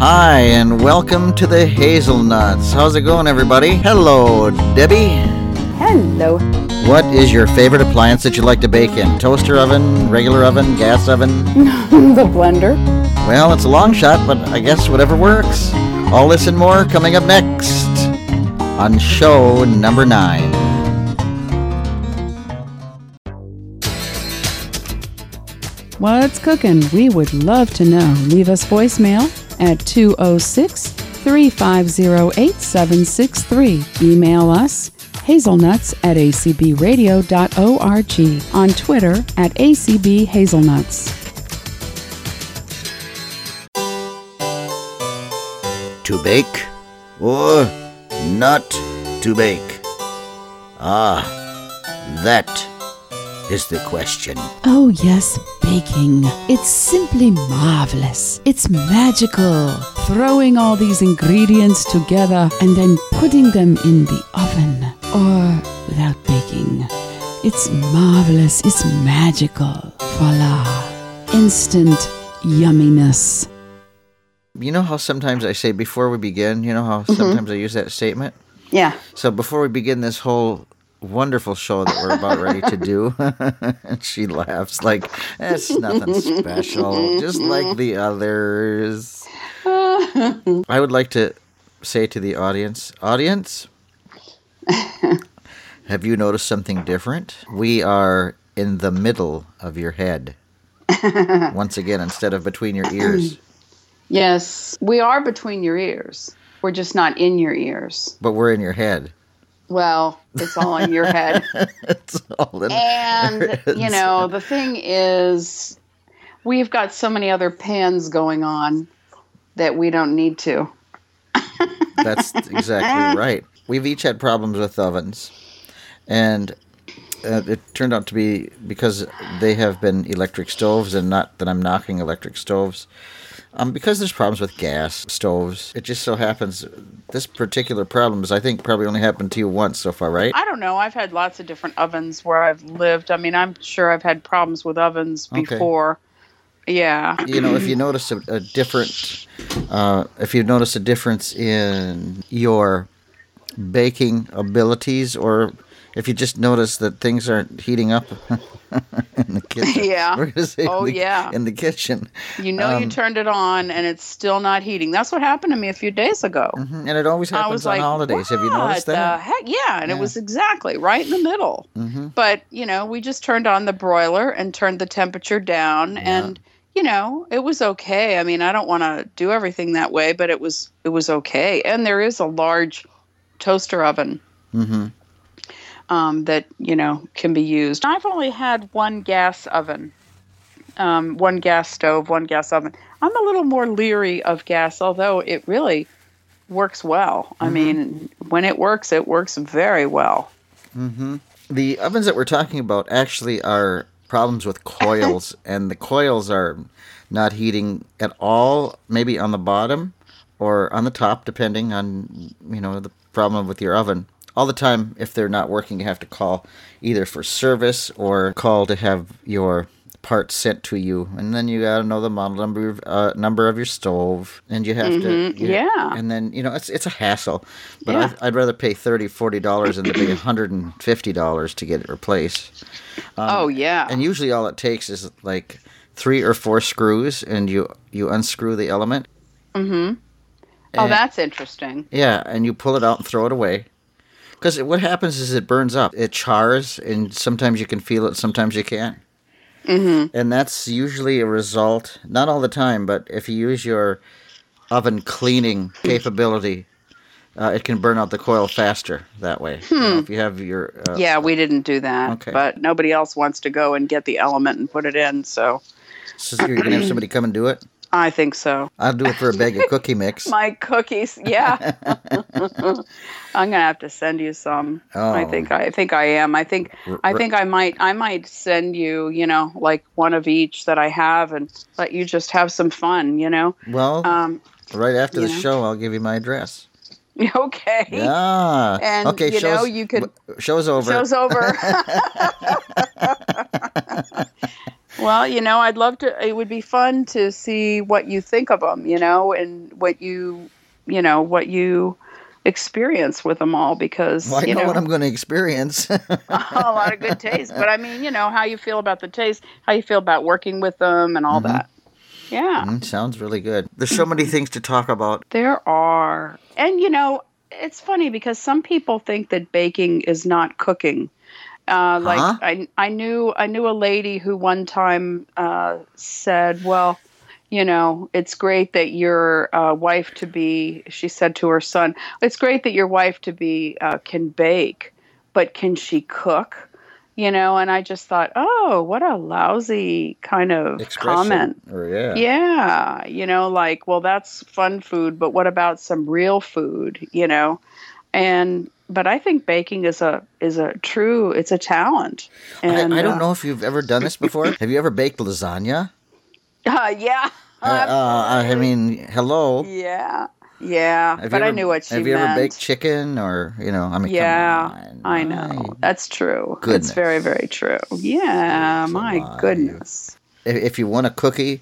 Hi, and welcome to the Hazelnuts. How's it going, everybody? Hello, Debbie. Hello. What is your favorite appliance that you like to bake in? Toaster oven, regular oven, gas oven? The blender. Well, it's a long shot, but I guess whatever works. All this and more coming up next on show number 9. What's cooking? We would love to know. Leave us voicemail at 206-350-8763. Email us hazelnuts@acbradio.org. On Twitter @acbhazelnuts. To bake or not to bake? Ah, that is the question. Oh yes, baking. It's simply marvelous. It's magical. Throwing all these ingredients together and then putting them in the oven or without baking. It's marvelous. It's magical. Voila. Instant yumminess. You know how sometimes I say before we begin, you know how sometimes I use that statement? Yeah. So before we begin this whole wonderful show that we're about ready to do. And she laughs like, it's nothing special, just like the others. I would like to say to the audience, have you noticed something different? We are in the middle of your head. Once again, instead of between your ears. Yes, we are between your ears. We're just not in your ears. But we're in your head. Well, it's all in your head. It's all in and, you know, the thing is, we've got so many other pans going on that we don't need to. That's exactly right. We've each had problems with ovens. And it turned out to be because they have been electric stoves, and not that I'm knocking electric stoves. Because there's problems with gas stoves, it just so happens this particular problem is, I think, probably only happened to you once so far, right? I don't know. I've had lots of different ovens where I've lived. I mean, I'm sure I've had problems with ovens before. Yeah. You know, if you notice a difference in your baking abilities, or if you just notice that things aren't heating up in the kitchen. Yeah. In the kitchen. You know, you turned it on and it's still not heating. That's what happened to me a few days ago. Mm-hmm. And it always happens on holidays. Have you noticed that? Heck, yeah. And it was exactly right in the middle. Mm-hmm. But, you know, we just turned on the broiler and turned the temperature down. Yeah. And, you know, it was okay. I mean, I don't want to do everything that way, but it was okay. And there is a large toaster oven. Mm-hmm. That, you know, can be used. I've only had one gas oven, one gas stove, one gas oven. I'm a little more leery of gas, although it really works well. Mm-hmm. I mean, when it works very well. Mm-hmm. The ovens that we're talking about actually are problems with coils, and the coils are not heating at all, maybe on the bottom or on the top, depending on, you know, the problem with your oven. All the time, if they're not working, you have to call either for service or call to have your parts sent to you. And then you got to know the model number of your stove. And you have to... Yeah. And then, you know, it's a hassle. But yeah. I'd rather pay $30, $40 than to pay $150 to get it replaced. Oh, yeah. And usually all it takes is like 3 or 4 screws, and you unscrew the element. Mm-hmm. Oh, that's interesting. Yeah, and you pull it out and throw it away. Because what happens is it burns up. It chars, and sometimes you can feel it, sometimes you can't. Mm-hmm. And that's usually a result, not all the time, but if you use your oven cleaning capability, it can burn out the coil faster that way. Hmm. You know, if you have your... we didn't do that, but nobody else wants to go and get the element and put it in, so... So you're going to have somebody come and do it? I think so. I'll do it for a bag of cookie mix. My cookies, yeah. I'm gonna have to send you some. Oh. I think I am. I might send you, you know, like one of each that I have, and let you just have some fun, you know. Well, right after the show, I'll give you my address. Okay. Yeah. And okay, you know, you could. Show's over. Well, you know, I'd love to. It would be fun to see what you think of them, you know, and what you know, what you experience with them all, because well, I know what I'm going to experience. A lot of good taste, but I mean, you know, how you feel about the taste, how you feel about working with them, and all that. Yeah, sounds really good. There's so many things to talk about. There are, and you know, it's funny because some people think that baking is not cooking. Like I knew a lady who one time said, well, you know, it's great that your wife-to-be, she said to her son, it's great that your wife-to-be can bake, but can she cook? You know, and I just thought, oh, what a lousy kind of comment. Yeah, you know, like, well, that's fun food, but what about some real food, you know? And but I think baking is a true, it's a talent. And I don't know if you've ever done this before. Have you ever baked lasagna? Yeah. I mean, hello. Yeah. Yeah. But I knew what she meant. Have you ever baked chicken or, you know, I mean, yeah, I know. That's true. Goodness. It's very, very true. Yeah. My goodness. If you want a cookie,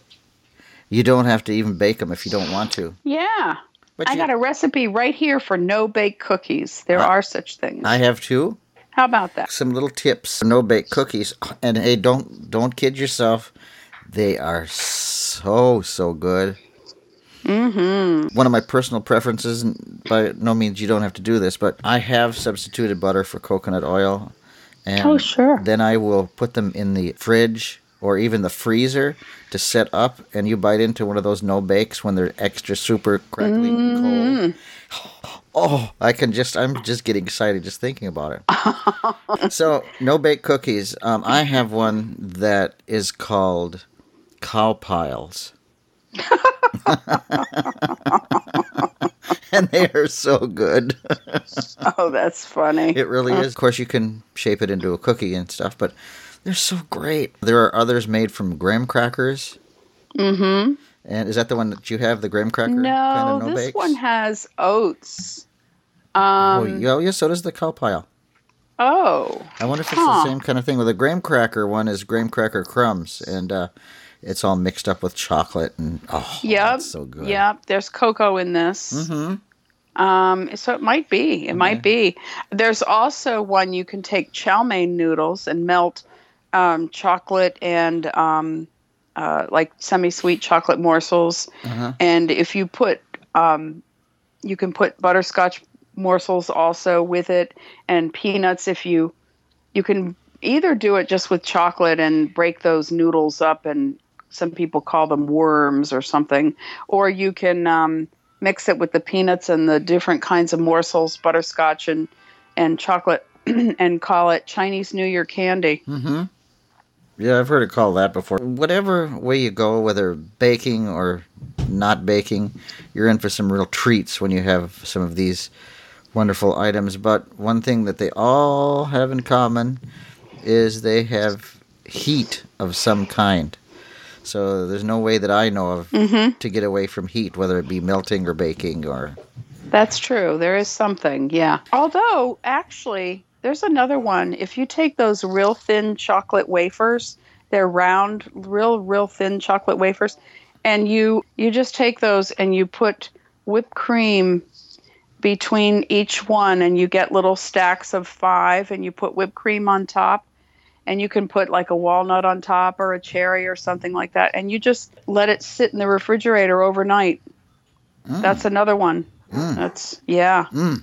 you don't have to even bake them if you don't want to. Yeah. But I got a recipe right here for no-bake cookies. There are such things. I have too. How about that? Some little tips for no-bake cookies. And hey, don't kid yourself. They are so good. Mm-hmm. One of my personal preferences, and by no means you don't have to do this, but I have substituted butter for coconut oil. And then I will put them in the fridge or even the freezer to set up, and you bite into one of those no-bakes when they're extra super crackly and cold. Oh, I'm just getting excited just thinking about it. So, no-bake cookies. I have one that is called cow piles. And they are so good. Oh, that's funny. It really is. Of course, you can shape it into a cookie and stuff, but they're so great. There are others made from graham crackers. Mm-hmm. And is that the one that you have, the graham cracker? No, kind of no-bakes? This one has oats. Yeah, so does the cow pile. Oh. I wonder if it's the same kind of thing. Well, the graham cracker one is graham cracker crumbs, and it's all mixed up with chocolate. And that's so good. Yep, there's cocoa in this. Mm-hmm. So it might be. It might be. There's also one you can take chow mein noodles and melt chocolate and like semi-sweet chocolate morsels. Uh-huh. And if you put, you can put butterscotch morsels also with it, and peanuts if you can either do it just with chocolate and break those noodles up, and some people call them worms or something, or you can mix it with the peanuts and the different kinds of morsels, butterscotch and chocolate, and call it Chinese New Year candy. Mm-hmm. Yeah, I've heard it called that before. Whatever way you go, whether baking or not baking, you're in for some real treats when you have some of these wonderful items. But one thing that they all have in common is they have heat of some kind. So there's no way that I know of to get away from heat, whether it be melting or baking or... That's true. There is something, yeah. Although, actually... There's another one. If you take those real thin chocolate wafers, they're round, real thin chocolate wafers, and you just take those and you put whipped cream between each one, and you get little stacks of 5, and you put whipped cream on top, and you can put like a walnut on top or a cherry or something like that, and you just let it sit in the refrigerator overnight. Mm. That's another one. Mm. That's, yeah. Mm.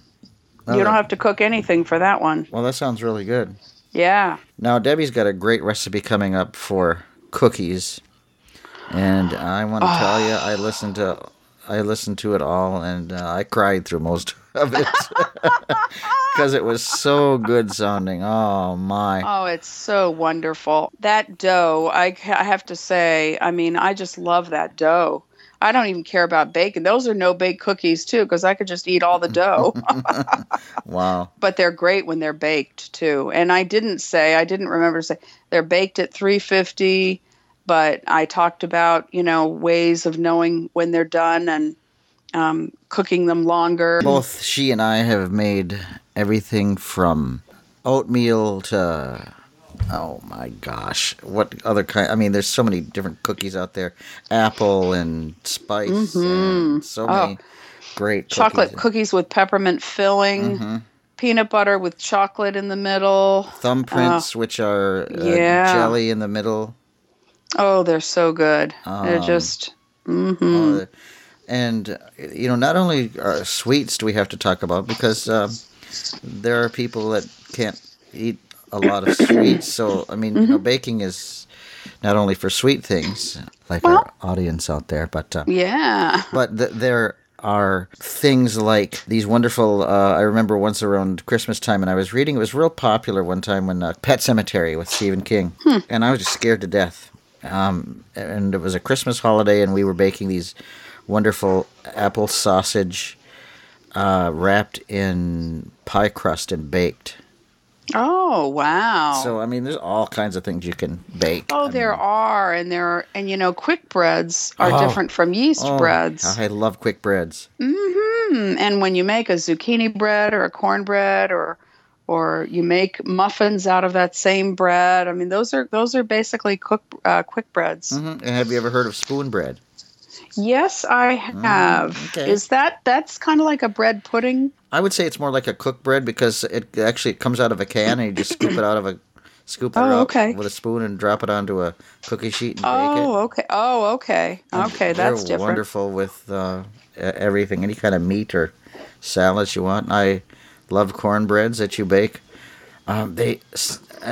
You don't have to cook anything for that one. Well, that sounds really good. Yeah. Now, Debbie's got a great recipe coming up for cookies. And I want to tell you, I listened to it all, and I cried through most of it. Because it was so good sounding. Oh, my. Oh, it's so wonderful. That dough, I have to say, I mean, I just love that dough. I don't even care about baking. Those are no-bake cookies, too, because I could just eat all the dough. Wow. But they're great when they're baked, too. And I didn't remember to say, they're baked at 350, but I talked about, you know, ways of knowing when they're done and cooking them longer. Both she and I have made everything from oatmeal to Oh my gosh. What other kind? I mean, there's so many different cookies out there. Apple and spice. Mm-hmm. And so many great cookies. Chocolate cookies with peppermint filling. Mm-hmm. Peanut butter with chocolate in the middle. Thumbprints, which are jelly in the middle. Oh, they're so good. They're just... Mm-hmm. And, you know, not only our sweets do we have to talk about, because there are people that can't eat a lot of sweets. So, I mean, you know, baking is not only for sweet things, like our audience out there, but... But there are things like these wonderful... I remember once around Christmas time, and I was reading, it was real popular one time when Pet Sematary with Stephen King. And I was just scared to death. And it was a Christmas holiday, and we were baking these wonderful apple sausage wrapped in pie crust and baked. Oh, wow. So, I mean, there's all kinds of things you can bake. Oh, there are, you know, quick breads are different from yeast breads. I love quick breads. Mm-hmm. And when you make a zucchini bread or a cornbread or you make muffins out of that same bread. I mean, those are basically quick breads. Mm-hmm. And have you ever heard of spoon bread? Yes, I have. Okay. Is that's kind of like a bread pudding? I would say it's more like a cooked bread because it actually comes out of a can and you just scoop it up with a spoon and drop it onto a cookie sheet and bake it. Okay, that's different. Wonderful with everything, any kind of meat or salads you want. I love cornbreads that you bake. And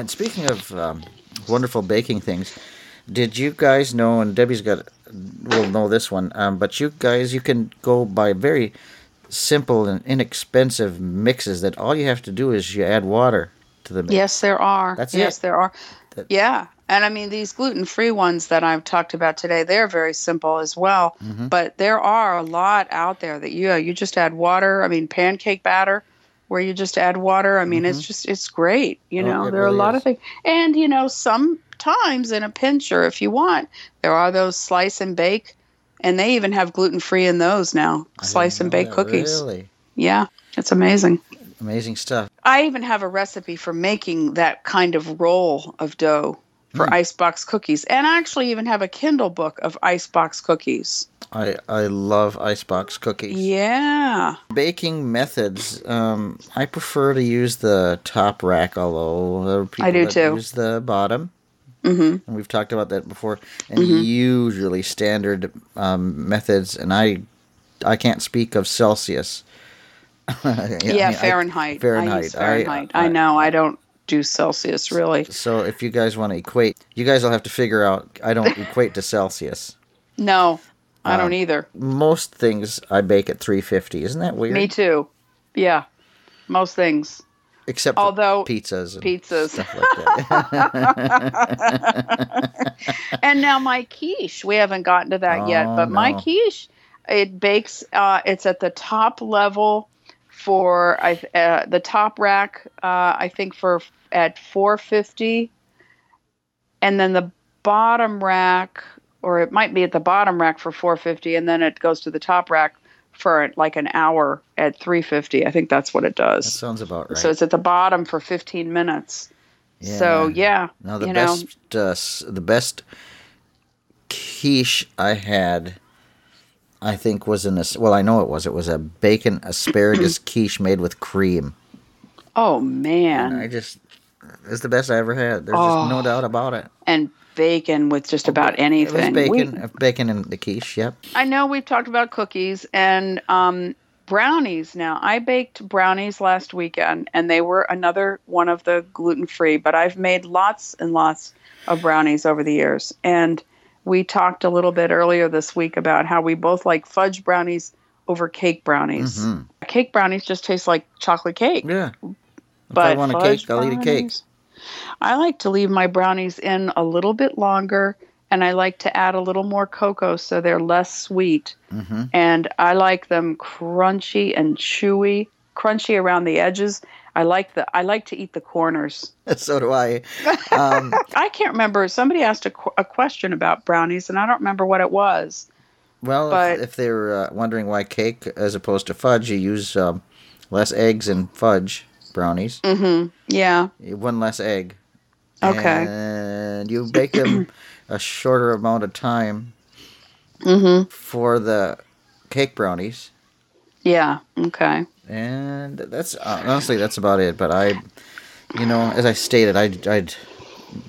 speaking of wonderful baking things, did you guys know? And Debbie's will know this one. But you can go by very simple and inexpensive mixes that all you have to do is you add water to the mix. Yes, there are. Yeah, and I mean these gluten-free ones that I've talked about today. They're very simple as well. Mm-hmm. But there are a lot out there that you just add water. I mean pancake batter. Where you just add water. I mean, it's great. You know, there are a lot of things. And, you know, sometimes in a pinch or if you want, there are those slice and bake. And they even have gluten-free in those now, slice and bake cookies. Really? Yeah, it's amazing. Amazing stuff. I even have a recipe for making that kind of roll of dough for icebox cookies. And I actually even have a Kindle book of icebox cookies. I love icebox cookies. Yeah. Baking methods. I prefer to use the top rack, although there are people that use the bottom. Mm-hmm. And we've talked about that before. And usually standard methods, and I can't speak of Celsius. Fahrenheit. I know. I don't do Celsius, really. So if you guys want to equate, you guys will have to figure out, I don't equate to Celsius. No. I don't either. Most things I bake at 350. Isn't that weird? Me too. Yeah. Most things. Except for pizzas. Stuff like that. And now my quiche. We haven't gotten to that yet. But my quiche, it bakes, it's at the top level for the top rack, I think at 450. And then the bottom rack... Or it might be at the bottom rack for 450, and then it goes to the top rack for like an hour at 350. I think that's what it does. That sounds about right. So it's at the bottom for 15 minutes. Yeah. So yeah. Now the best quiche I had, I think was I know it was. It was a bacon asparagus quiche made with cream. Oh man! And it's the best I ever had. There's just no doubt about it. And bacon with just about anything. It was bacon and the quiche, yep. I know we've talked about cookies and brownies now. I baked brownies last weekend, and they were another one of the gluten-free, but I've made lots and lots of brownies over the years. And we talked a little bit earlier this week about how we both like fudge brownies over cake brownies. Mm-hmm. Cake brownies just taste like chocolate cake. Yeah. But if I want a cake, I'll eat a cake. I like to leave my brownies in a little bit longer, and I like to add a little more cocoa so they're less sweet. Mm-hmm. And I like them crunchy and chewy, crunchy around the edges. I like to eat the corners. So do I. I can't remember. Somebody asked a question about brownies, and I don't remember what it was. Well, if they're wondering why cake as opposed to fudge, you use less eggs in fudge brownies. Mm-hmm. Yeah. One less egg. Okay. And you bake them a shorter amount of time for the cake brownies. Yeah, okay. And that's, honestly, that's about it. But I, you know, as I stated, I'd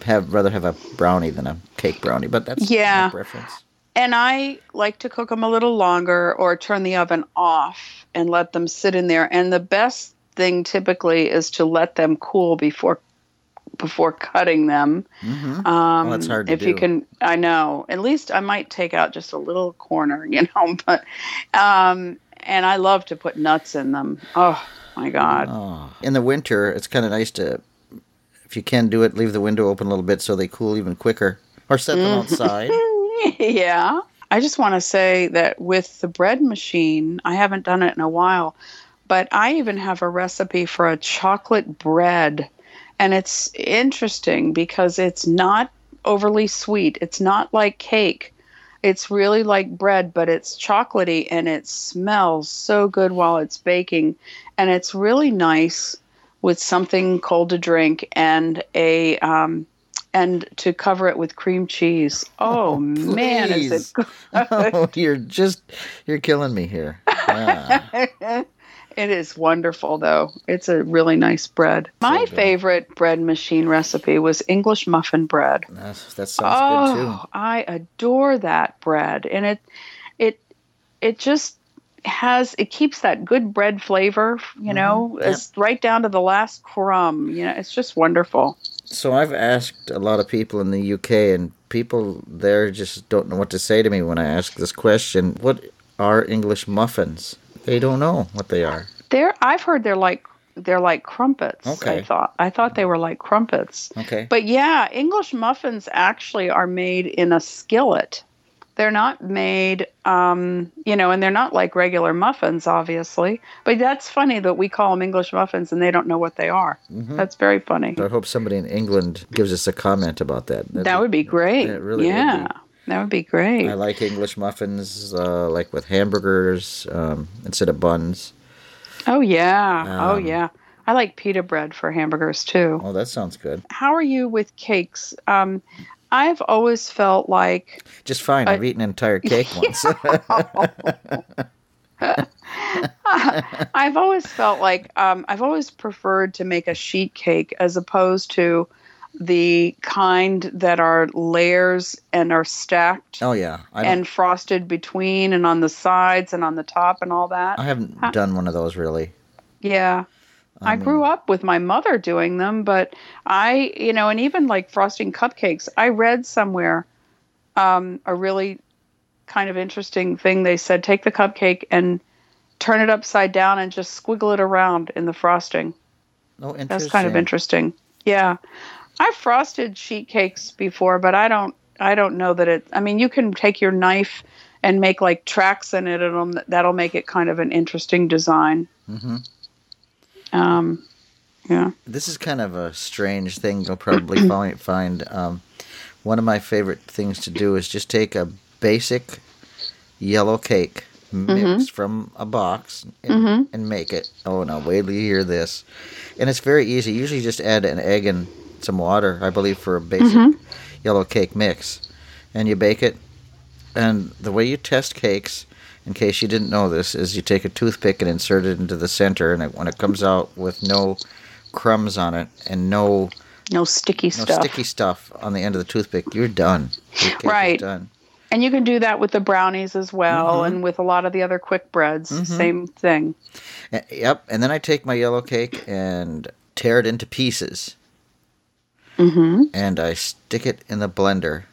rather have a brownie than a cake brownie. But that's my preference. And I like to cook them a little longer or turn the oven off and let them sit in there. And the best thing typically is to let them cool before cutting them. Mm-hmm. Well, that's hard to do. If you can, I know. At least I might take out just a little corner, you know. But and I love to put nuts in them. Oh, my God. Oh. In the winter, it's kind of nice to, if you can do it, leave the window open a little bit so they cool even quicker. Or set them outside. Yeah. I just want to say that with the bread machine, I haven't done it in a while, but I even have a recipe for a chocolate bread. And it's interesting because it's not overly sweet. It's not like cake. It's really like bread, but it's chocolatey and it smells so good while it's baking. And it's really nice with something cold to drink and a and to cover it with cream cheese. Oh, man, is it good. Oh, you're killing me here. Ah. It is wonderful, though. It's a really nice bread. My favorite bread machine recipe was English muffin bread. That sounds good, too. Oh, I adore that bread. And it just has, it keeps that good bread flavor, you know, it's right down to the last crumb. You know, it's just wonderful. So I've asked a lot of people in the UK, and people there just don't know what to say to me when I ask this question. What are English muffins? They don't know what they are. I've heard they're like crumpets. Okay. I thought they were like crumpets. Okay. But yeah, English muffins actually are made in a skillet. They're not made, you know, and they're not like regular muffins, obviously. But that's funny that we call them English muffins and they don't know what they are. Mm-hmm. That's very funny. I hope somebody in England gives us a comment about that. That would be great. It really would be. That would be great. I like English muffins, like with hamburgers instead of buns. Oh, yeah. Oh, yeah. I like pita bread for hamburgers, too. Oh, that sounds good. How are you with cakes? I've always felt like... Just fine. I've eaten an entire cake once. I've always felt like... I've always preferred to make a sheet cake as opposed to the kind that are layers and are stacked. Oh, yeah. And frosted between and on the sides and on the top and all that. I haven't done one of those, really. Yeah. I grew up with my mother doing them, but I, you know, and even like frosting cupcakes, I read somewhere a really kind of interesting thing. They said, take the cupcake and turn it upside down and just squiggle it around in the frosting. Oh, interesting. That's kind of interesting. Yeah. I've frosted sheet cakes before, but I don't know that it, I mean, you can take your knife and make like tracks in it, and that'll make it kind of an interesting design. Mm-hmm. Yeah. This is kind of a strange thing you'll probably find. One of my favorite things to do is just take a basic yellow cake mixed from a box and make it. Oh, no, wait till you hear this. And it's very easy. Usually just add an egg and some water, I believe, for a basic yellow cake mix. And you bake it. And the way you test cakes, in case you didn't know this, is you take a toothpick and insert it into the center, and when it comes out with no crumbs on it and no sticky stuff on the end of the toothpick, you're done. Right. Done. And you can do that with the brownies as well and with a lot of the other quick breads. Same thing. Yep. And then I take my yellow cake and tear it into pieces. Mm-hmm. And I stick it in the blender.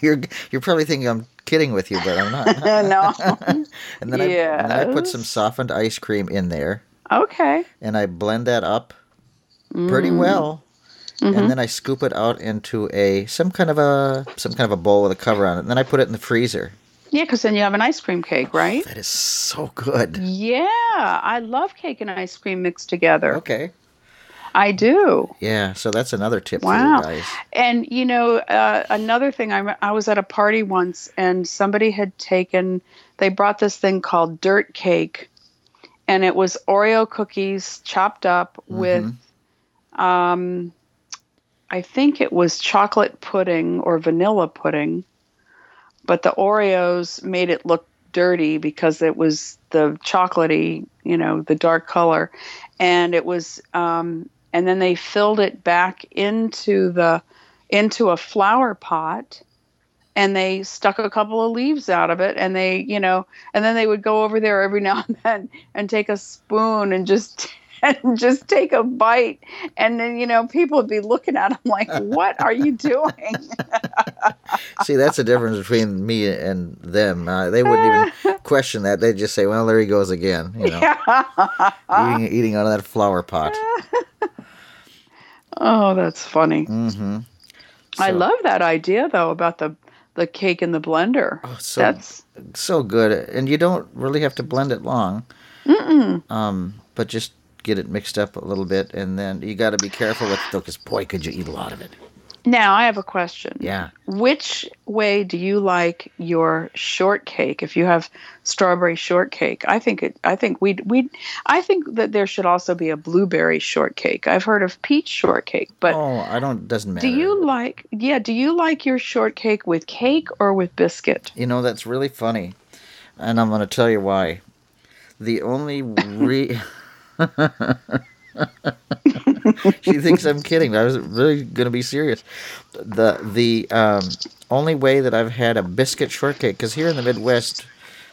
You're probably thinking I'm kidding with you, but I'm not. No. And then I put some softened ice cream in there. Okay. And I blend that up pretty well. Mm-hmm. And then I scoop it out into some kind of a bowl with a cover on it. And then I put it in the freezer. Yeah, because then you have an ice cream cake, right? Oh, that is so good. Yeah, I love cake and ice cream mixed together. Okay. I do. Yeah, so that's another tip for you guys. And, you know, another thing, I was at a party once, and somebody had they brought this thing called dirt cake, and it was Oreo cookies chopped up with I think it was chocolate pudding or vanilla pudding, but the Oreos made it look dirty because it was the chocolatey, you know, the dark color. And it was, and then they filled it back into a flower pot, and they stuck a couple of leaves out of it, and they, you know, and then they would go over there every now and then and take a spoon and just take a bite. And then, you know, people would be looking at them like, what are you doing? See, that's the difference between me and them. They wouldn't even question that. They'd just say, well, there he goes again, you know, eating out of that flower pot. Oh, that's funny. Mm-hmm. So, I love that idea, though, about the cake in the blender. Oh, that's so good. And you don't really have to blend it long. Mm-mm. But just get it mixed up a little bit, and then you got to be careful with it, because boy, could you eat a lot of it. Now, I have a question. Yeah. Which way do you like your shortcake? If you have strawberry shortcake, I think that there should also be a blueberry shortcake. I've heard of peach shortcake, but doesn't matter. Do you like your shortcake with cake or with biscuit? You know, that's really funny, and I'm going to tell you why. The only she thinks I'm kidding. I was really going to be serious. The only way that I've had a biscuit shortcake, because here in the Midwest,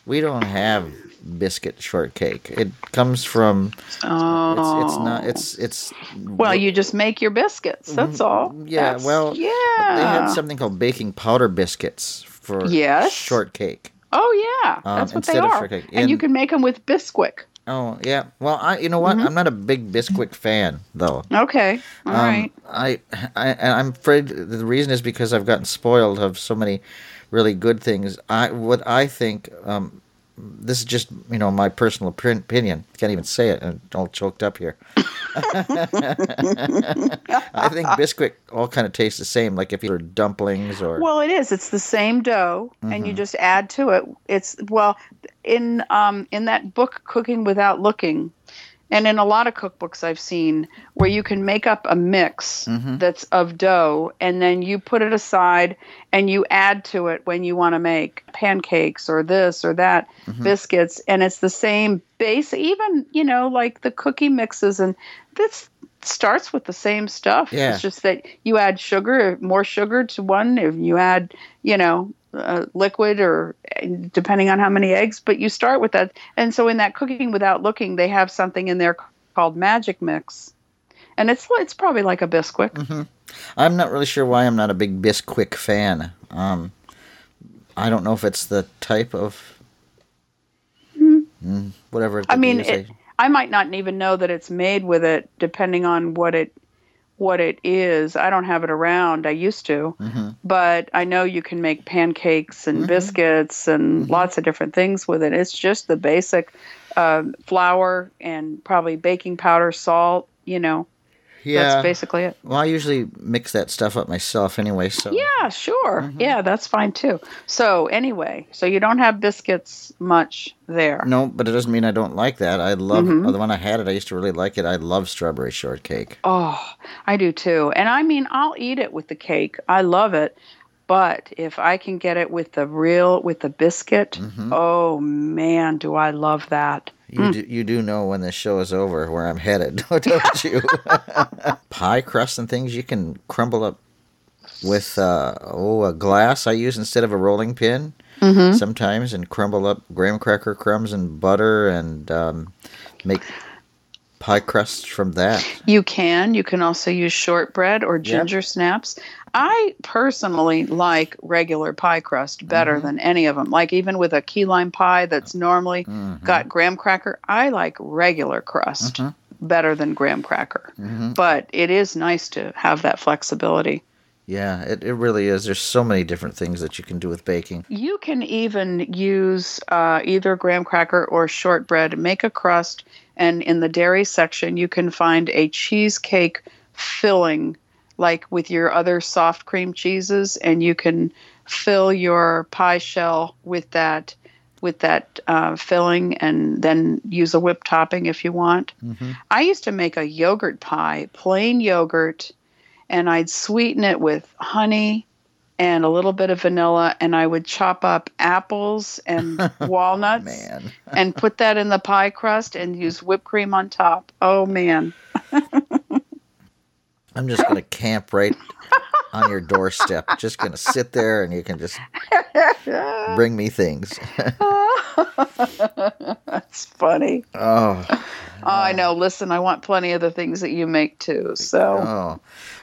we don't have biscuit shortcake. It comes from you just make your biscuits. That's all. Yeah. They had something called baking powder biscuits for shortcake. Oh yeah, that's what they are. And you can make them with Bisquick. Oh yeah. Well, you know what? Mm-hmm. I'm not a big Bisquick fan, though. Okay. All right. I'm afraid the reason is because I've gotten spoiled of so many really good things. I think this is just, you know, my personal opinion. Can't even say it. I'm all choked up here. I think Bisquick all kind of tastes the same, like if you're dumplings or... Well, it is. It's the same dough, mm-hmm. and you just add to it. It's, well, in that book, Cooking Without Looking, and in a lot of cookbooks I've seen, where you can make up a mix mm-hmm. that's of dough, and then you put it aside and you add to it when you want to make pancakes or this or that, mm-hmm. biscuits, and it's the same base, even, you know, like the cookie mixes, and this starts with the same stuff. Yeah. It's just that you add sugar, more sugar to one, if you add, you know, liquid, or depending on how many eggs, but you start with that. And so in that Cooking Without Looking, they have something in there called Magic Mix, and it's probably like a Bisquick. Mm-hmm. I'm not really sure why I'm not a big Bisquick fan. I don't know if it's the type of whatever. I mean, I might not even know that it's made with it, depending on what it is. I don't have it around. I used to, mm-hmm. but I know you can make pancakes and mm-hmm. biscuits and mm-hmm. lots of different things with it. It's just the basic flour and probably baking powder, salt, you know. Yeah. That's basically it. Well, I usually mix that stuff up myself anyway, so. Yeah, sure. Mm-hmm. Yeah, that's fine too. So anyway, so you don't have biscuits much there. No, but it doesn't mean I don't like that. I love mm-hmm. the one I had it. I used to really like it. I love strawberry shortcake. Oh, I do too. And I mean, I'll eat it with the cake. I love it. But if I can get it with the biscuit, mm-hmm. oh man, do I love that. You do know when this show is over where I'm headed, don't you? Pie crust and things you can crumble up with a glass I use instead of a rolling pin mm-hmm. sometimes, and crumble up graham cracker crumbs and butter and make pie crusts from that. You can. You can also use shortbread or ginger snaps. I personally like regular pie crust better mm-hmm. than any of them. Like even with a key lime pie that's normally mm-hmm. got graham cracker, I like regular crust mm-hmm. better than graham cracker. Mm-hmm. But it is nice to have that flexibility. Yeah, it really is. There's so many different things that you can do with baking. You can even use either graham cracker or shortbread, make a crust, and in the dairy section, you can find a cheesecake filling, like with your other soft cream cheeses, and you can fill your pie shell with that filling, and then use a whipped topping if you want. Mm-hmm. I used to make a yogurt pie, plain yogurt, and I'd sweeten it with honey and a little bit of vanilla, and I would chop up apples and walnuts and put that in the pie crust and use whipped cream on top. Oh, man. I'm just going to camp right on your doorstep. Just going to sit there, and you can just bring me things. That's funny. Oh, I know. Listen, I want plenty of the things that you make, too. So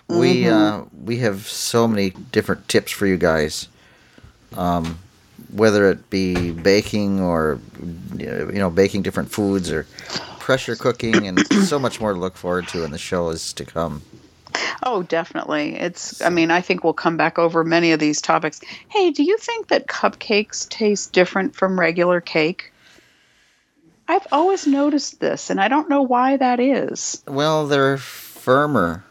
we have so many different tips for you guys, whether it be baking or, baking different foods or pressure cooking, and so much more to look forward to in the show is to come. Oh, definitely. I think we'll come back over many of these topics. Hey, do you think that cupcakes taste different from regular cake? I've always noticed this, and I don't know why that is. Well, they're firmer,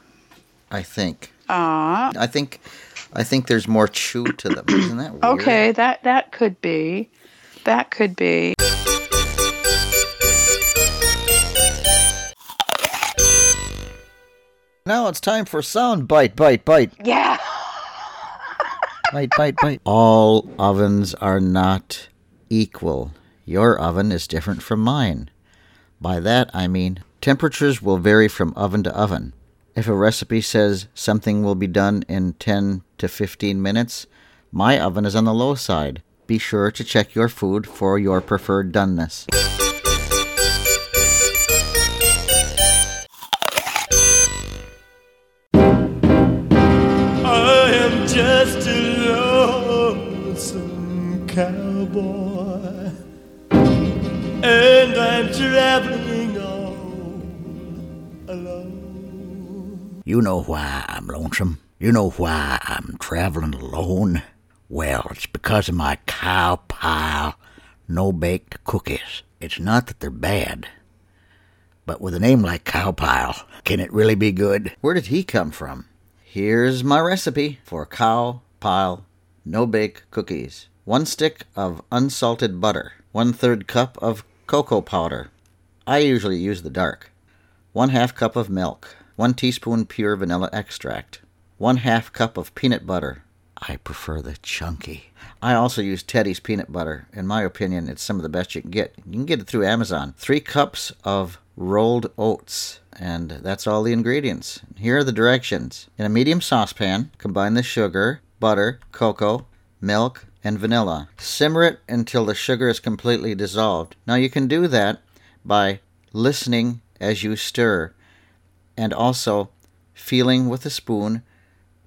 I think. I think there's more chew to them. Isn't that weird? Okay, that could be. That could be. Now it's time for sound bite. Yeah. Bite. All ovens are not equal. Your oven is different from mine. By that, I mean temperatures will vary from oven to oven. If a recipe says something will be done in 10 to 15 minutes, my oven is on the low side. Be sure to check your food for your preferred doneness. Just a lonesome cowboy, and I'm traveling all alone. You know why I'm lonesome? You know why I'm traveling alone? Well, it's because of my cow pile no-baked cookies. It's not that they're bad, but with a name like cow pile, can it really be good? Where did he come from? Here's my recipe for cow pile no-bake cookies. 1 stick of unsalted butter. 1/3 cup of cocoa powder. I usually use the dark. 1/2 cup of milk. 1 teaspoon pure vanilla extract. 1/2 cup of peanut butter. I prefer the chunky. I also use Teddy's peanut butter. In my opinion, it's some of the best you can get. You can get it through Amazon. 3 cups of rolled oats. And that's all the ingredients. Here are the directions. In a medium saucepan, combine the sugar, butter, cocoa, milk, and vanilla. Simmer it until the sugar is completely dissolved. Now you can do that by listening as you stir and also feeling with a spoon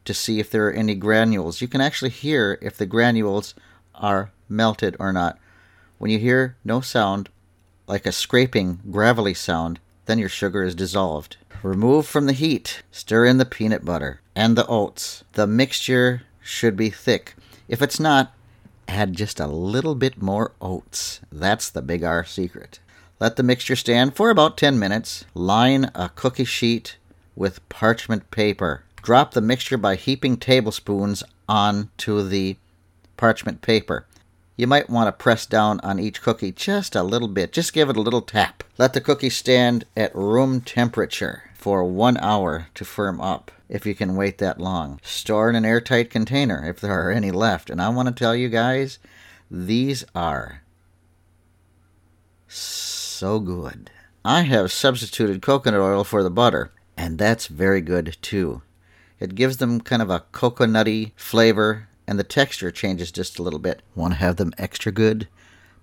to see if there are any granules. You can actually hear if the granules are melted or not. When you hear no sound, like a scraping, gravelly sound, then your sugar is dissolved. Remove from the heat. Stir in the peanut butter and the oats. The mixture should be thick. If it's not, add just a little bit more oats. That's the big R secret. Let the mixture stand for about 10 minutes. Line a cookie sheet with parchment paper. Drop the mixture by heaping tablespoons onto the parchment paper. You might want to press down on each cookie just a little bit. Just give it a little tap. Let the cookie stand at room temperature for 1 hour to firm up, if you can wait that long. Store in an airtight container if there are any left. And I want to tell you guys, these are so good. I have substituted coconut oil for the butter, and that's very good too. It gives them kind of a coconutty flavor, and the texture changes just a little bit. Want to have them extra good?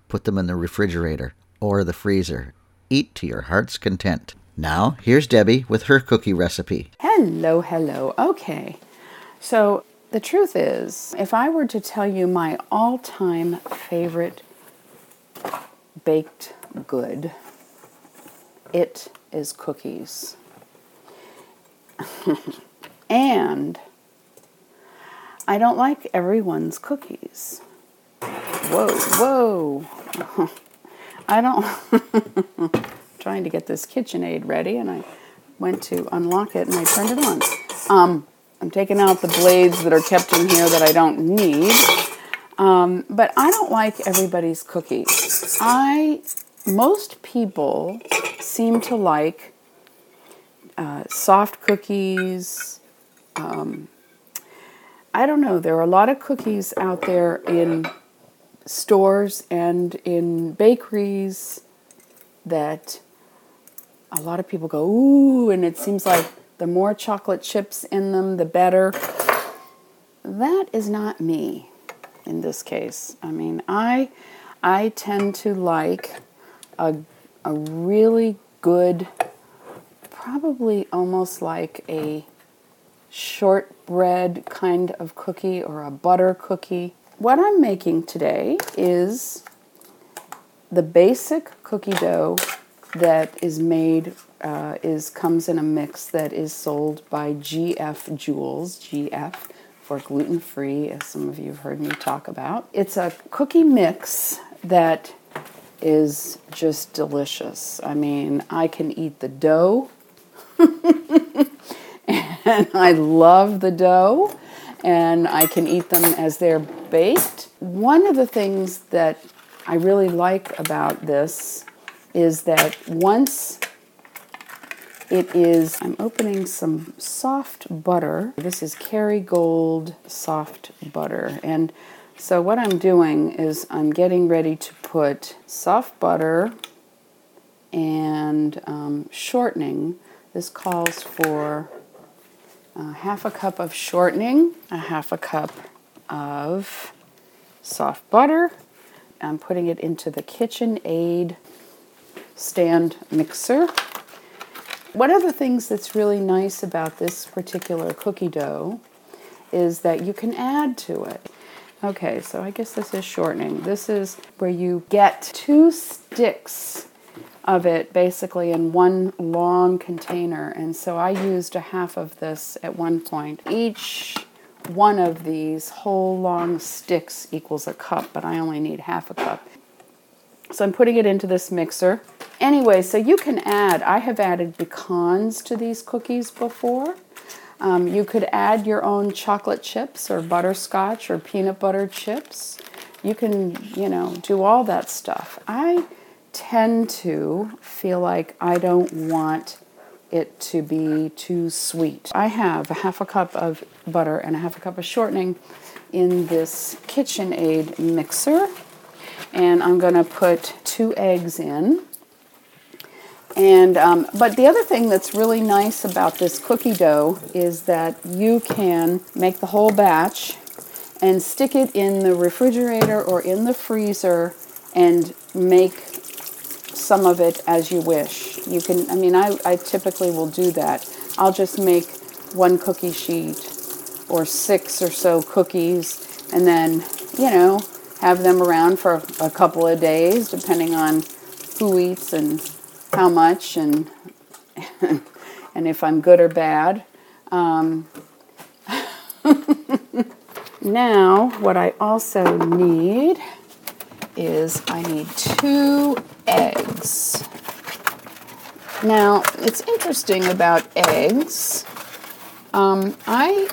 Put them in the refrigerator or the freezer. Eat to your heart's content. Now, here's Debbie with her cookie recipe. Hello. Okay. So, the truth is, if I were to tell you my all-time favorite baked good, it is cookies. And I don't like everyone's cookies. Whoa. I don't... trying to get this KitchenAid ready, and I went to unlock it, and I turned it on. I'm taking out the blades that are kept in here that I don't need. But I don't like everybody's cookies. Most people seem to like soft cookies, I don't know, there are a lot of cookies out there in stores and in bakeries that a lot of people go, ooh, and it seems like the more chocolate chips in them, the better. That is not me in this case. I mean, I tend to like a really good, probably almost like a shortbread kind of cookie or a butter cookie. What I'm making today is the basic cookie dough that is made, comes in a mix that is sold by GF Jules, GF for gluten-free, as some of you have heard me talk about. It's a cookie mix that is just delicious. I mean, I can eat the dough, and I love the dough, and I can eat them as they're baked. One of the things that I really like about this is that once it is, I'm opening some soft butter. This is Kerrygold soft butter. And so what I'm doing is I'm getting ready to put soft butter and shortening. This calls for half a cup of shortening, a half a cup of soft butter. I'm putting it into the KitchenAid stand mixer. One of the things that's really nice about this particular cookie dough is that you can add to it. Okay, so I guess this is shortening. This is where you get 2 sticks of it basically in one long container. And so I used a half of this at one point. Each one of these whole long sticks equals a cup, but I only need half a cup. So I'm putting it into this mixer. Anyway, so you can add, I have added pecans to these cookies before. You could add your own chocolate chips or butterscotch or peanut butter chips. You can, you know, do all that stuff. I tend to feel like I don't want it to be too sweet. I have a half a cup of butter and a half a cup of shortening in this KitchenAid mixer. And I'm going to put 2 eggs in. And but the other thing that's really nice about this cookie dough is that you can make the whole batch and stick it in the refrigerator or in the freezer and make some of it as you wish. You can, I mean, I typically will do that. I'll just make 1 cookie sheet or 6 or so cookies and then, you know, have them around for a couple of days, depending on who eats and how much, and if I'm good or bad. Now, what I also need is I need 2 eggs. Now, it's interesting about eggs. I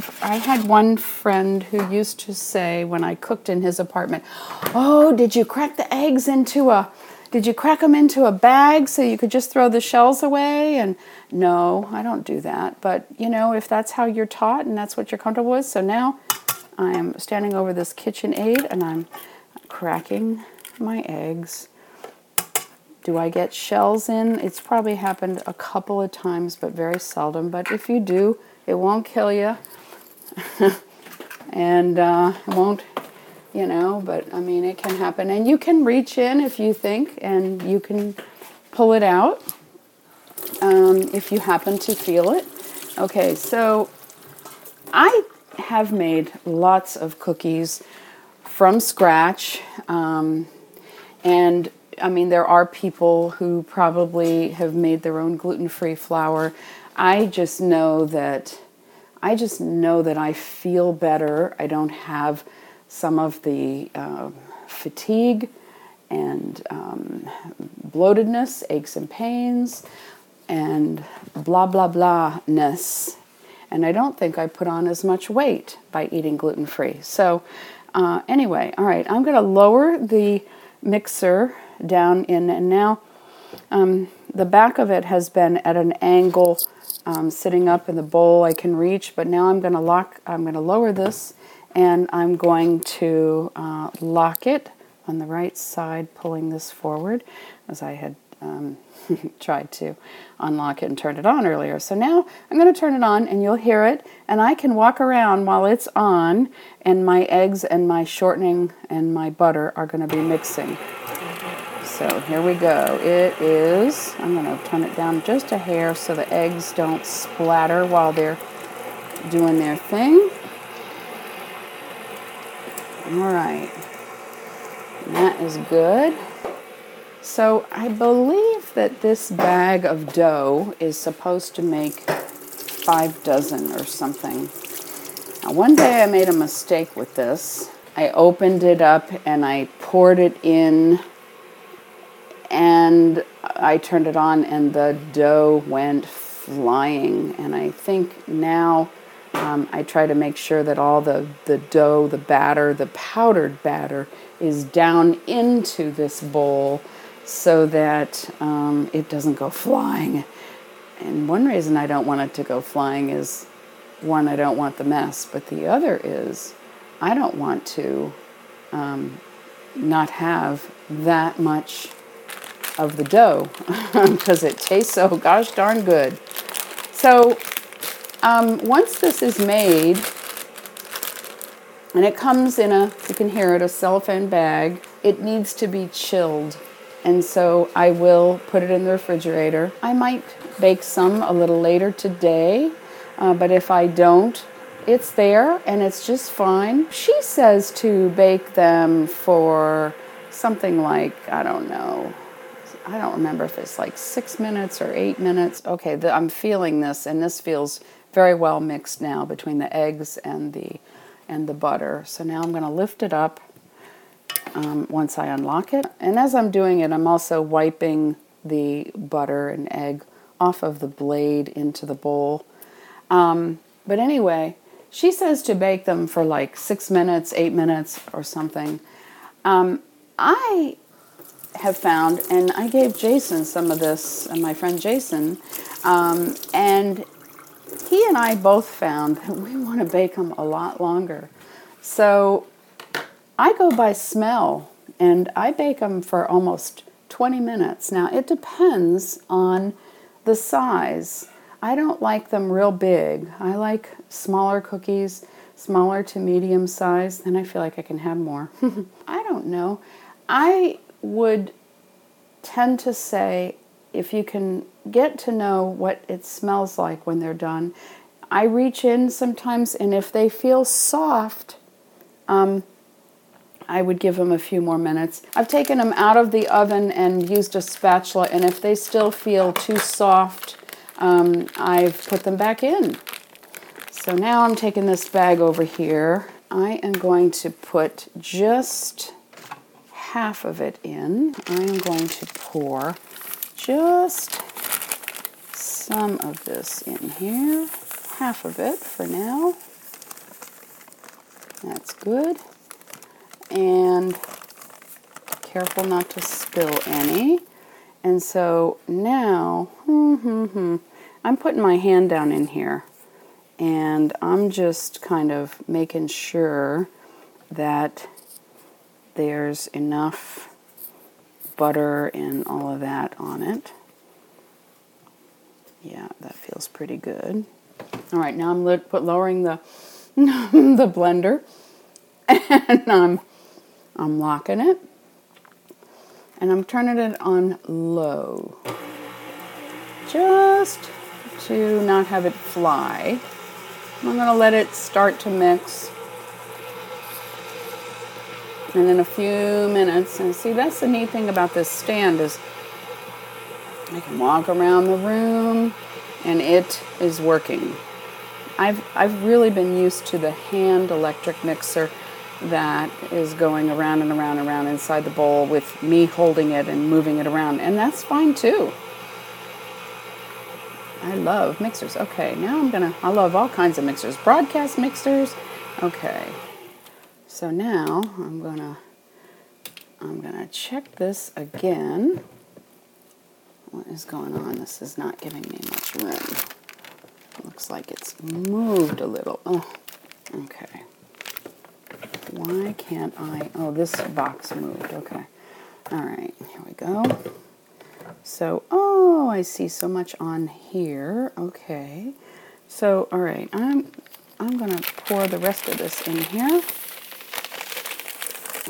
had one friend who used to say when I cooked in his apartment, "Oh, did you crack the eggs into a? Did you crack them into a bag so you could just throw the shells away?" And no, I don't do that. But you know, if that's how you're taught and that's what you're comfortable with, so now I am standing over this KitchenAid and I'm cracking my eggs. Do I get shells in? It's probably happened a couple of times, but very seldom. But if you do, it won't kill you. And it won't, you know, but I mean, it can happen. And you can reach in if you think, and you can pull it out if you happen to feel it. Okay, so I have made lots of cookies from scratch. And I mean, there are people who probably have made their own gluten-free flour. I just know that I feel better. I don't have some of the fatigue and bloatedness, aches and pains, and blah, blah, blah-ness. And I don't think I put on as much weight by eating gluten-free. So anyway, all right, I'm going to lower the mixer down in, and now the back of it has been at an angle sitting up in the bowl I can reach, but now I'm going to lower this, and I'm going to lock it on the right side, pulling this forward, as I had tried to unlock it and turn it on earlier. So now I'm going to turn it on, and you'll hear it, and I can walk around while it's on, and my eggs and my shortening and my butter are going to be mixing. So here we go. It is, I'm going to turn it down just a hair so the eggs don't splatter while they're doing their thing. All right. And that is good. So I believe that this bag of dough is supposed to make 6 or something. Now, one day I made a mistake with this. I opened it up and I poured it in, and I turned it on and the dough went flying. And I think now I try to make sure that all the dough, the batter, the powdered batter is down into this bowl so that it doesn't go flying. And one reason I don't want it to go flying is, one, I don't want the mess, but the other is I don't want to not have that much of the dough because it tastes so gosh darn good. So once this is made, and it comes in a, you can hear it, a cellophane bag, it needs to be chilled. And so I will put it in the refrigerator. I might bake some a little later today, but if I don't, it's there and it's just fine. She says to bake them for something like, I don't know, I don't remember if it's like 6 minutes or 8 minutes. Okay, I'm feeling this, and this feels very well mixed now between the eggs and the butter. So now I'm going to lift it up once I unlock it. And as I'm doing it, I'm also wiping the butter and egg off of the blade into the bowl. But anyway, she says to bake them for like 6 minutes, 8 minutes or something. I have found, and I gave Jason some of this, and my friend Jason, and he and I both found that we want to bake them a lot longer. So I go by smell, and I bake them for almost 20 minutes. Now, it depends on the size. I don't like them real big. I like smaller cookies, smaller to medium size. Then I feel like I can have more. I don't know. I would tend to say, if you can get to know what it smells like when they're done. I reach in sometimes, and if they feel soft, I would give them a few more minutes. I've taken them out of the oven and used a spatula, and if they still feel too soft, I've put them back in. So now I'm taking this bag over here. I am going to put just half of it in. I am going to pour just some of this in here, half of it for now. That's good. And careful not to spill any. And so now, I'm putting my hand down in here, and I'm just kind of making sure that there's enough butter and all of that on it. Yeah, that feels pretty good. All right, now I'm lowering the the blender, and I'm locking it, and I'm turning it on low, just to not have it fly. I'm gonna let it start to mix. And in a few minutes, and see, that's the neat thing about this stand is I can walk around the room and it is working. I've really been used to the hand electric mixer that is going around and around and around inside the bowl with me holding it and moving it around, and that's fine too. I love mixers. Okay, now I love all kinds of mixers, broadcast mixers. Okay. So now I'm gonna check this again. What is going on? This is not giving me much room. Looks like it's moved a little. Oh, okay. Why can't I? Oh, this box moved. Okay. All right. Here we go. So, oh, I see so much on here. Okay. So, all right. I'm going to pour the rest of this in here.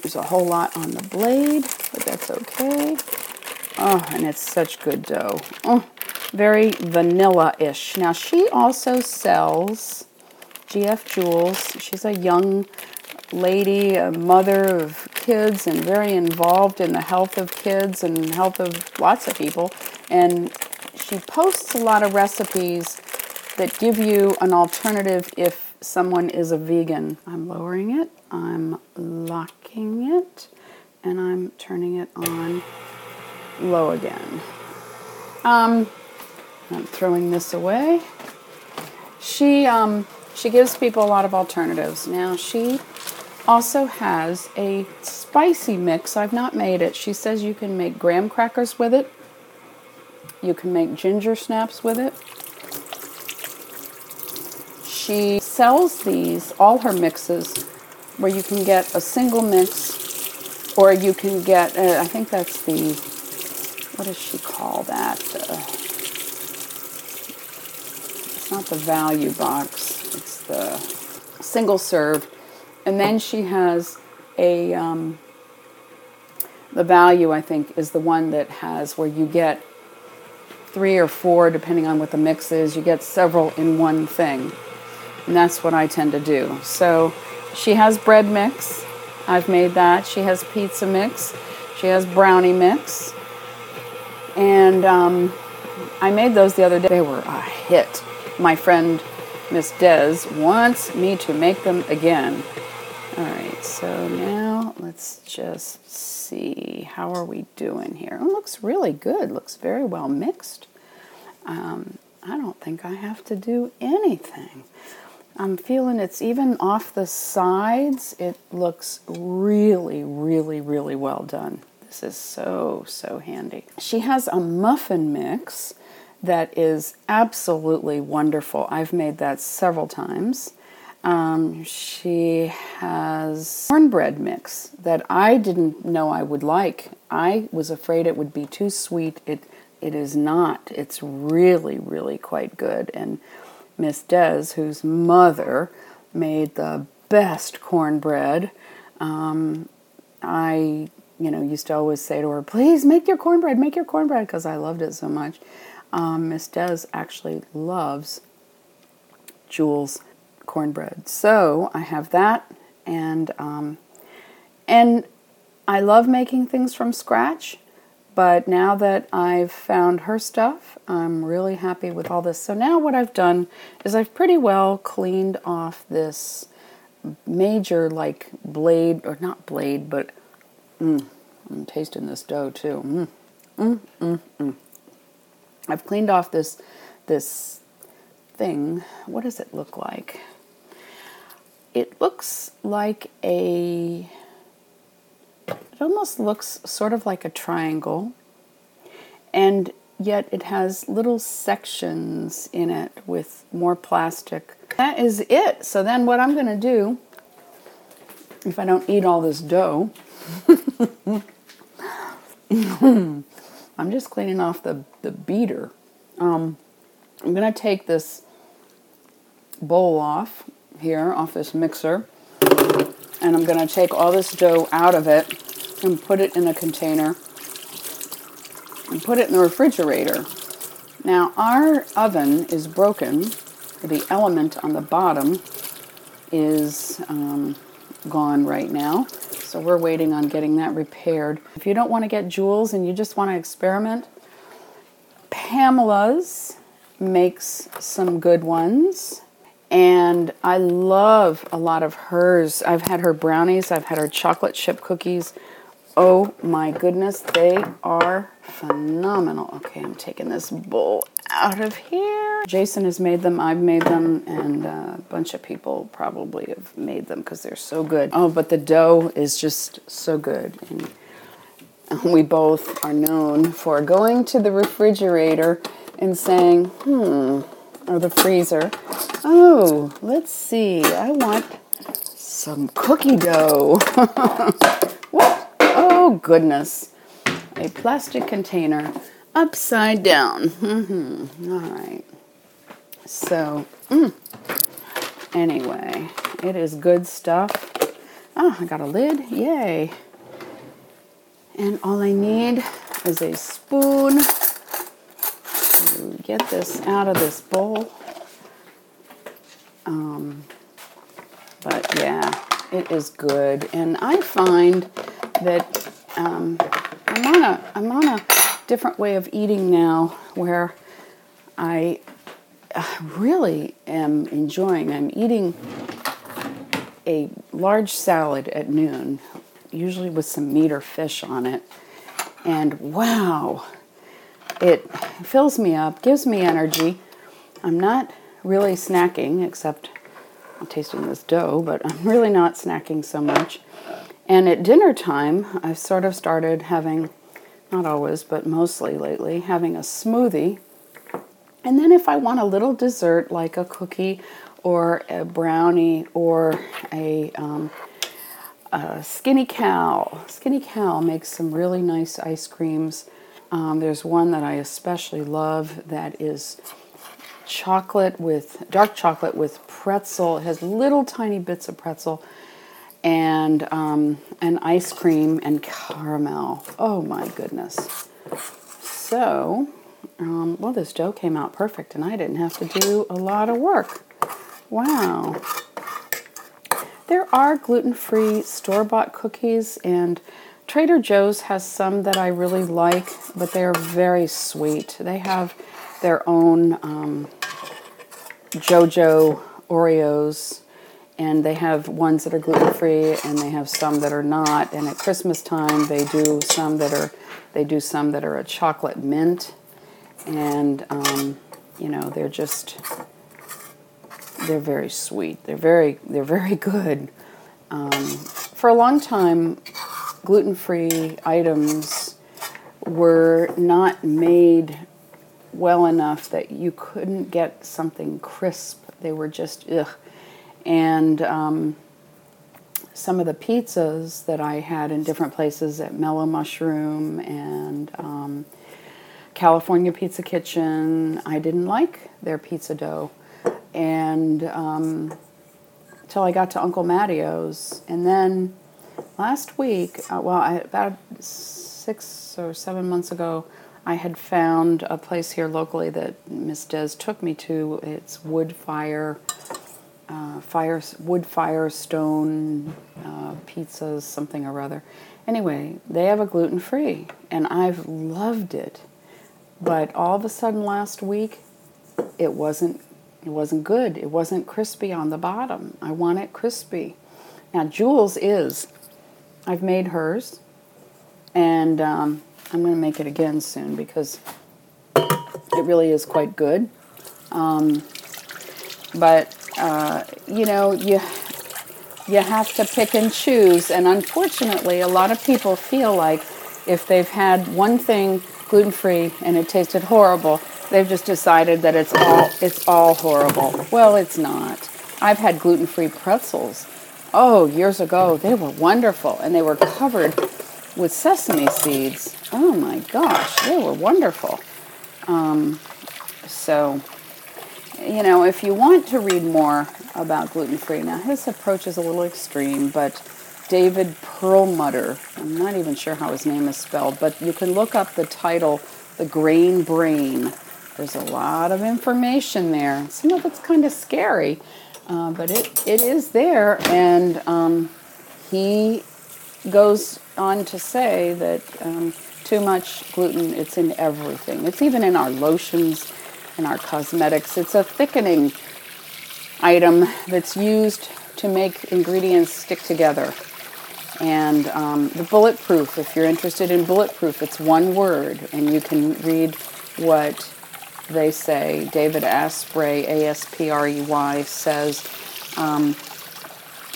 There's a whole lot on the blade, but that's okay. Oh, and it's such good dough. Oh, very vanilla-ish. Now, she also sells GF Jules. She's a young lady, a mother of kids, and very involved in the health of kids and health of lots of people. And she posts a lot of recipes that give you an alternative if someone is a vegan. I'm lowering it, I'm locking it, and I'm turning it on low again. I'm throwing this away. She gives people a lot of alternatives. Now, she also has a spicy mix. I've not made it. She says you can make graham crackers with it. You can make ginger snaps with it. She sells these, all her mixes, where you can get a single mix, or you can get, I think that's the, what does she call that? It's not the value box, it's the single serve. And then she has a, the value, I think, is the one that has where you get 3 or 4, depending on what the mix is, you get several in one thing. And that's what I tend to do. So she has bread mix. I've made that. She has pizza mix. She has brownie mix. And I made those the other day. They were a hit. My friend, Miss Des, wants me to make them again. All right, so now let's just see. How are we doing here? Oh, looks really good. Looks very well mixed. I don't think I have to do anything. I'm feeling it's even off the sides. It looks really, really, really well done. This is so, so handy. She has a muffin mix that is absolutely wonderful. I've made that several times. She has cornbread mix that I didn't know I would like. I was afraid it would be too sweet. It is not. It's really, really quite good. And Miss Des, whose mother made the best cornbread, I, you know, used to always say to her, please make your cornbread, because I loved it so much. Miss Des actually loves Jules cornbread. So I have that, and I love making things from scratch. But now that I've found her stuff, I'm really happy with all this. So now what I've done is I've pretty well cleaned off this major, like, blade, or not blade, but I'm tasting this dough too. I've cleaned off this thing. What does it look like? It looks like a... It almost looks sort of like a triangle, and yet it has little sections in it with more plastic. That is it. So then what I'm going to do, if I don't eat all this dough, I'm just cleaning off the beater. I'm going to take this bowl off here, off this mixer, and I'm going to take all this dough out of it and put it in a container and put it in the refrigerator. Now, our oven is broken. The element on the bottom is gone right now, so we're waiting on getting that repaired. If you don't want to get Jules and you just want to experiment, Pamela's makes some good ones. And I love a lot of hers. I've had her brownies. I've had her chocolate chip cookies. Oh my goodness, they are phenomenal. Okay, I'm taking this bowl out of here. Jason has made them. I've made them. And a bunch of people probably have made them because they're so good. Oh, but the dough is just so good. And we both are known for going to the refrigerator and saying, or the freezer. Oh, let's see. I want some cookie dough. Oh, goodness. A plastic container upside down. All right. So, anyway, it is good stuff. Oh, I got a lid. Yay. And all I need is a spoon to get this out of this bowl. But yeah, it is good. And I find that I'm on a different way of eating now, where I really am enjoying. I'm eating a large salad at noon, usually with some meat or fish on it. And wow, it fills me up, gives me energy. I'm not really snacking, except I'm tasting this dough, but I'm really not snacking so much. And at dinner time, I've sort of started having, not always, but mostly lately, having a smoothie. And then if I want a little dessert, like a cookie or a brownie or a Skinny Cow. Skinny Cow makes some really nice ice creams. There's one that I especially love that is dark chocolate with pretzel. It has little tiny bits of pretzel and an ice cream and caramel. Oh my goodness. So, well, this dough came out perfect and I didn't have to do a lot of work. Wow. There are gluten-free store-bought cookies, and Trader Joe's has some that I really like, but they're very sweet. They have their own JoJo Oreos, and they have ones that are gluten-free, and they have some that are not. And at Christmas time, they do some that are a chocolate mint, and you know, they're very sweet. They're very good. For a long time, gluten-free items were not made well enough that you couldn't get something crisp. They were just ugh. And some of the pizzas that I had in different places at Mellow Mushroom and California Pizza Kitchen, I didn't like their pizza dough. And till I got to Uncle Matteo's, and then last week, about 6 or 7 months ago, I had found a place here locally that Miss Des took me to. It's Wood Fire, Wood Fire Stone pizzas, something or other. Anyway, they have a gluten-free, and I've loved it. But all of a sudden last week, it wasn't good. It wasn't crispy on the bottom. I want it crispy. Now, Jules is. I've made hers, and I'm going to make it again soon because it really is quite good. But you know, you have to pick and choose, and unfortunately, a lot of people feel like if they've had one thing gluten-free and it tasted horrible, they've just decided that it's all horrible. Well, it's not. I've had gluten-free pretzels. Oh, years ago, they were wonderful, and they were covered with sesame seeds. Oh my gosh, they were wonderful. So, you know, if you want to read more about gluten-free, now his approach is a little extreme, but David Perlmutter, I'm not even sure how his name is spelled, but you can look up the title, The Grain Brain. There's a lot of information there. Some of it's kind of scary. But it is there, and he goes on to say that too much gluten, it's in everything. It's even in our lotions, in our cosmetics. It's a thickening item that's used to make ingredients stick together. And the Bulletproof, if you're interested in Bulletproof, it's one word, and you can read what they say. David Asprey, A-S-P-R-E-Y, says,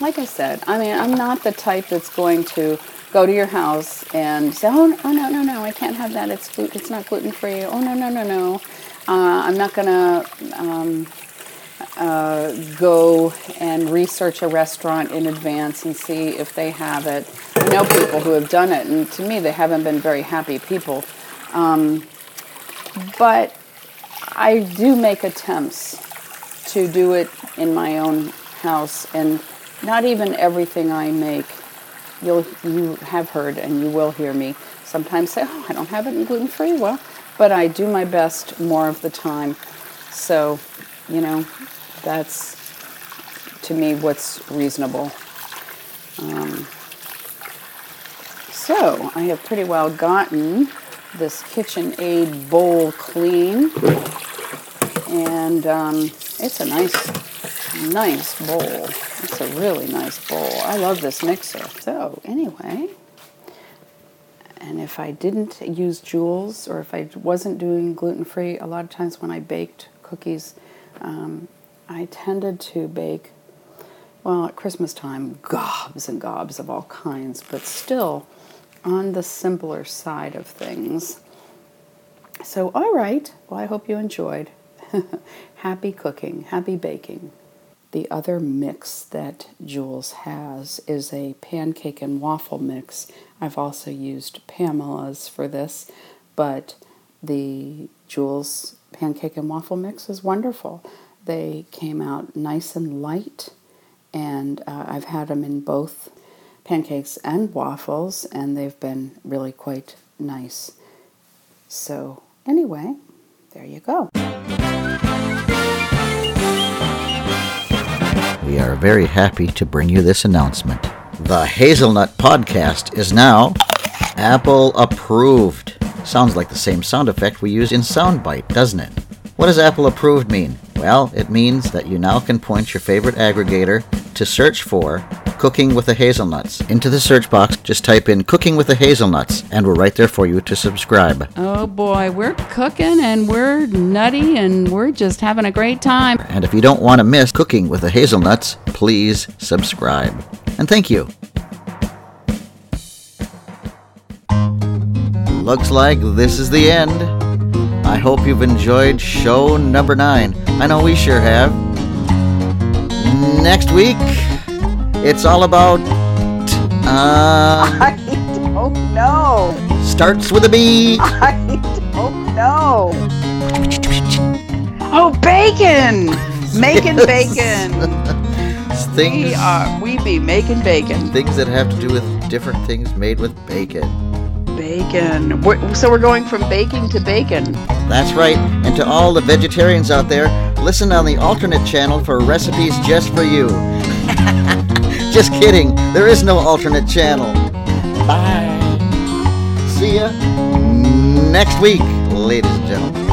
like I said, I mean, I'm not the type that's going to go to your house and say, oh, no, I can't have that. It's not gluten-free. Oh, no. I'm not going to go and research a restaurant in advance and see if they have it. I know people who have done it, and to me, they haven't been very happy people. But I do make attempts to do it in my own house, and not even everything I make, you have heard and you will hear me sometimes say, oh, I don't have it in gluten-free, well, but I do my best more of the time. So, you know, that's, to me, what's reasonable. So, I have pretty well gotten this KitchenAid bowl clean, and it's a nice bowl. It's a really nice bowl. I love this mixer. So anyway, and if I didn't use Jules, or if I wasn't doing gluten-free, a lot of times when I baked cookies, I tended to bake, well, at Christmas time, gobs and gobs of all kinds, but still on the simpler side of things. So, all right. Well, I hope you enjoyed. Happy cooking, happy baking. The other mix that Jules has is a pancake and waffle mix. I've also used Pamela's for this, but the Jules pancake and waffle mix is wonderful. They came out nice and light, and I've had them in both pancakes and waffles, and they've been really quite nice. So anyway, there you go. We are very happy to bring you this announcement. The Hazelnut Podcast is now Apple approved. Sounds like the same sound effect we use in Soundbite, doesn't it? What does Apple approved mean? Well, it means that you now can point your favorite aggregator to search for Cooking with the Hazelnuts. Into the search box, just type in Cooking with the Hazelnuts, and we're right there for you to subscribe. Oh boy, we're cooking and we're nutty and we're just having a great time. And if you don't want to miss Cooking with the Hazelnuts, please subscribe. And thank you. Looks like this is the end. I hope you've enjoyed show number 9. I know we sure have. Next week, it's all about... I don't know. Starts with a B. I don't know. Oh, bacon! Making yes. Bacon. Things, we be making bacon. Things that have to do with different things made with bacon. Bacon. So we're going from baking to bacon. That's right. And to all the vegetarians out there, listen on the alternate channel for recipes just for you. Just kidding. There is no alternate channel. Bye. See ya next week, ladies and gentlemen.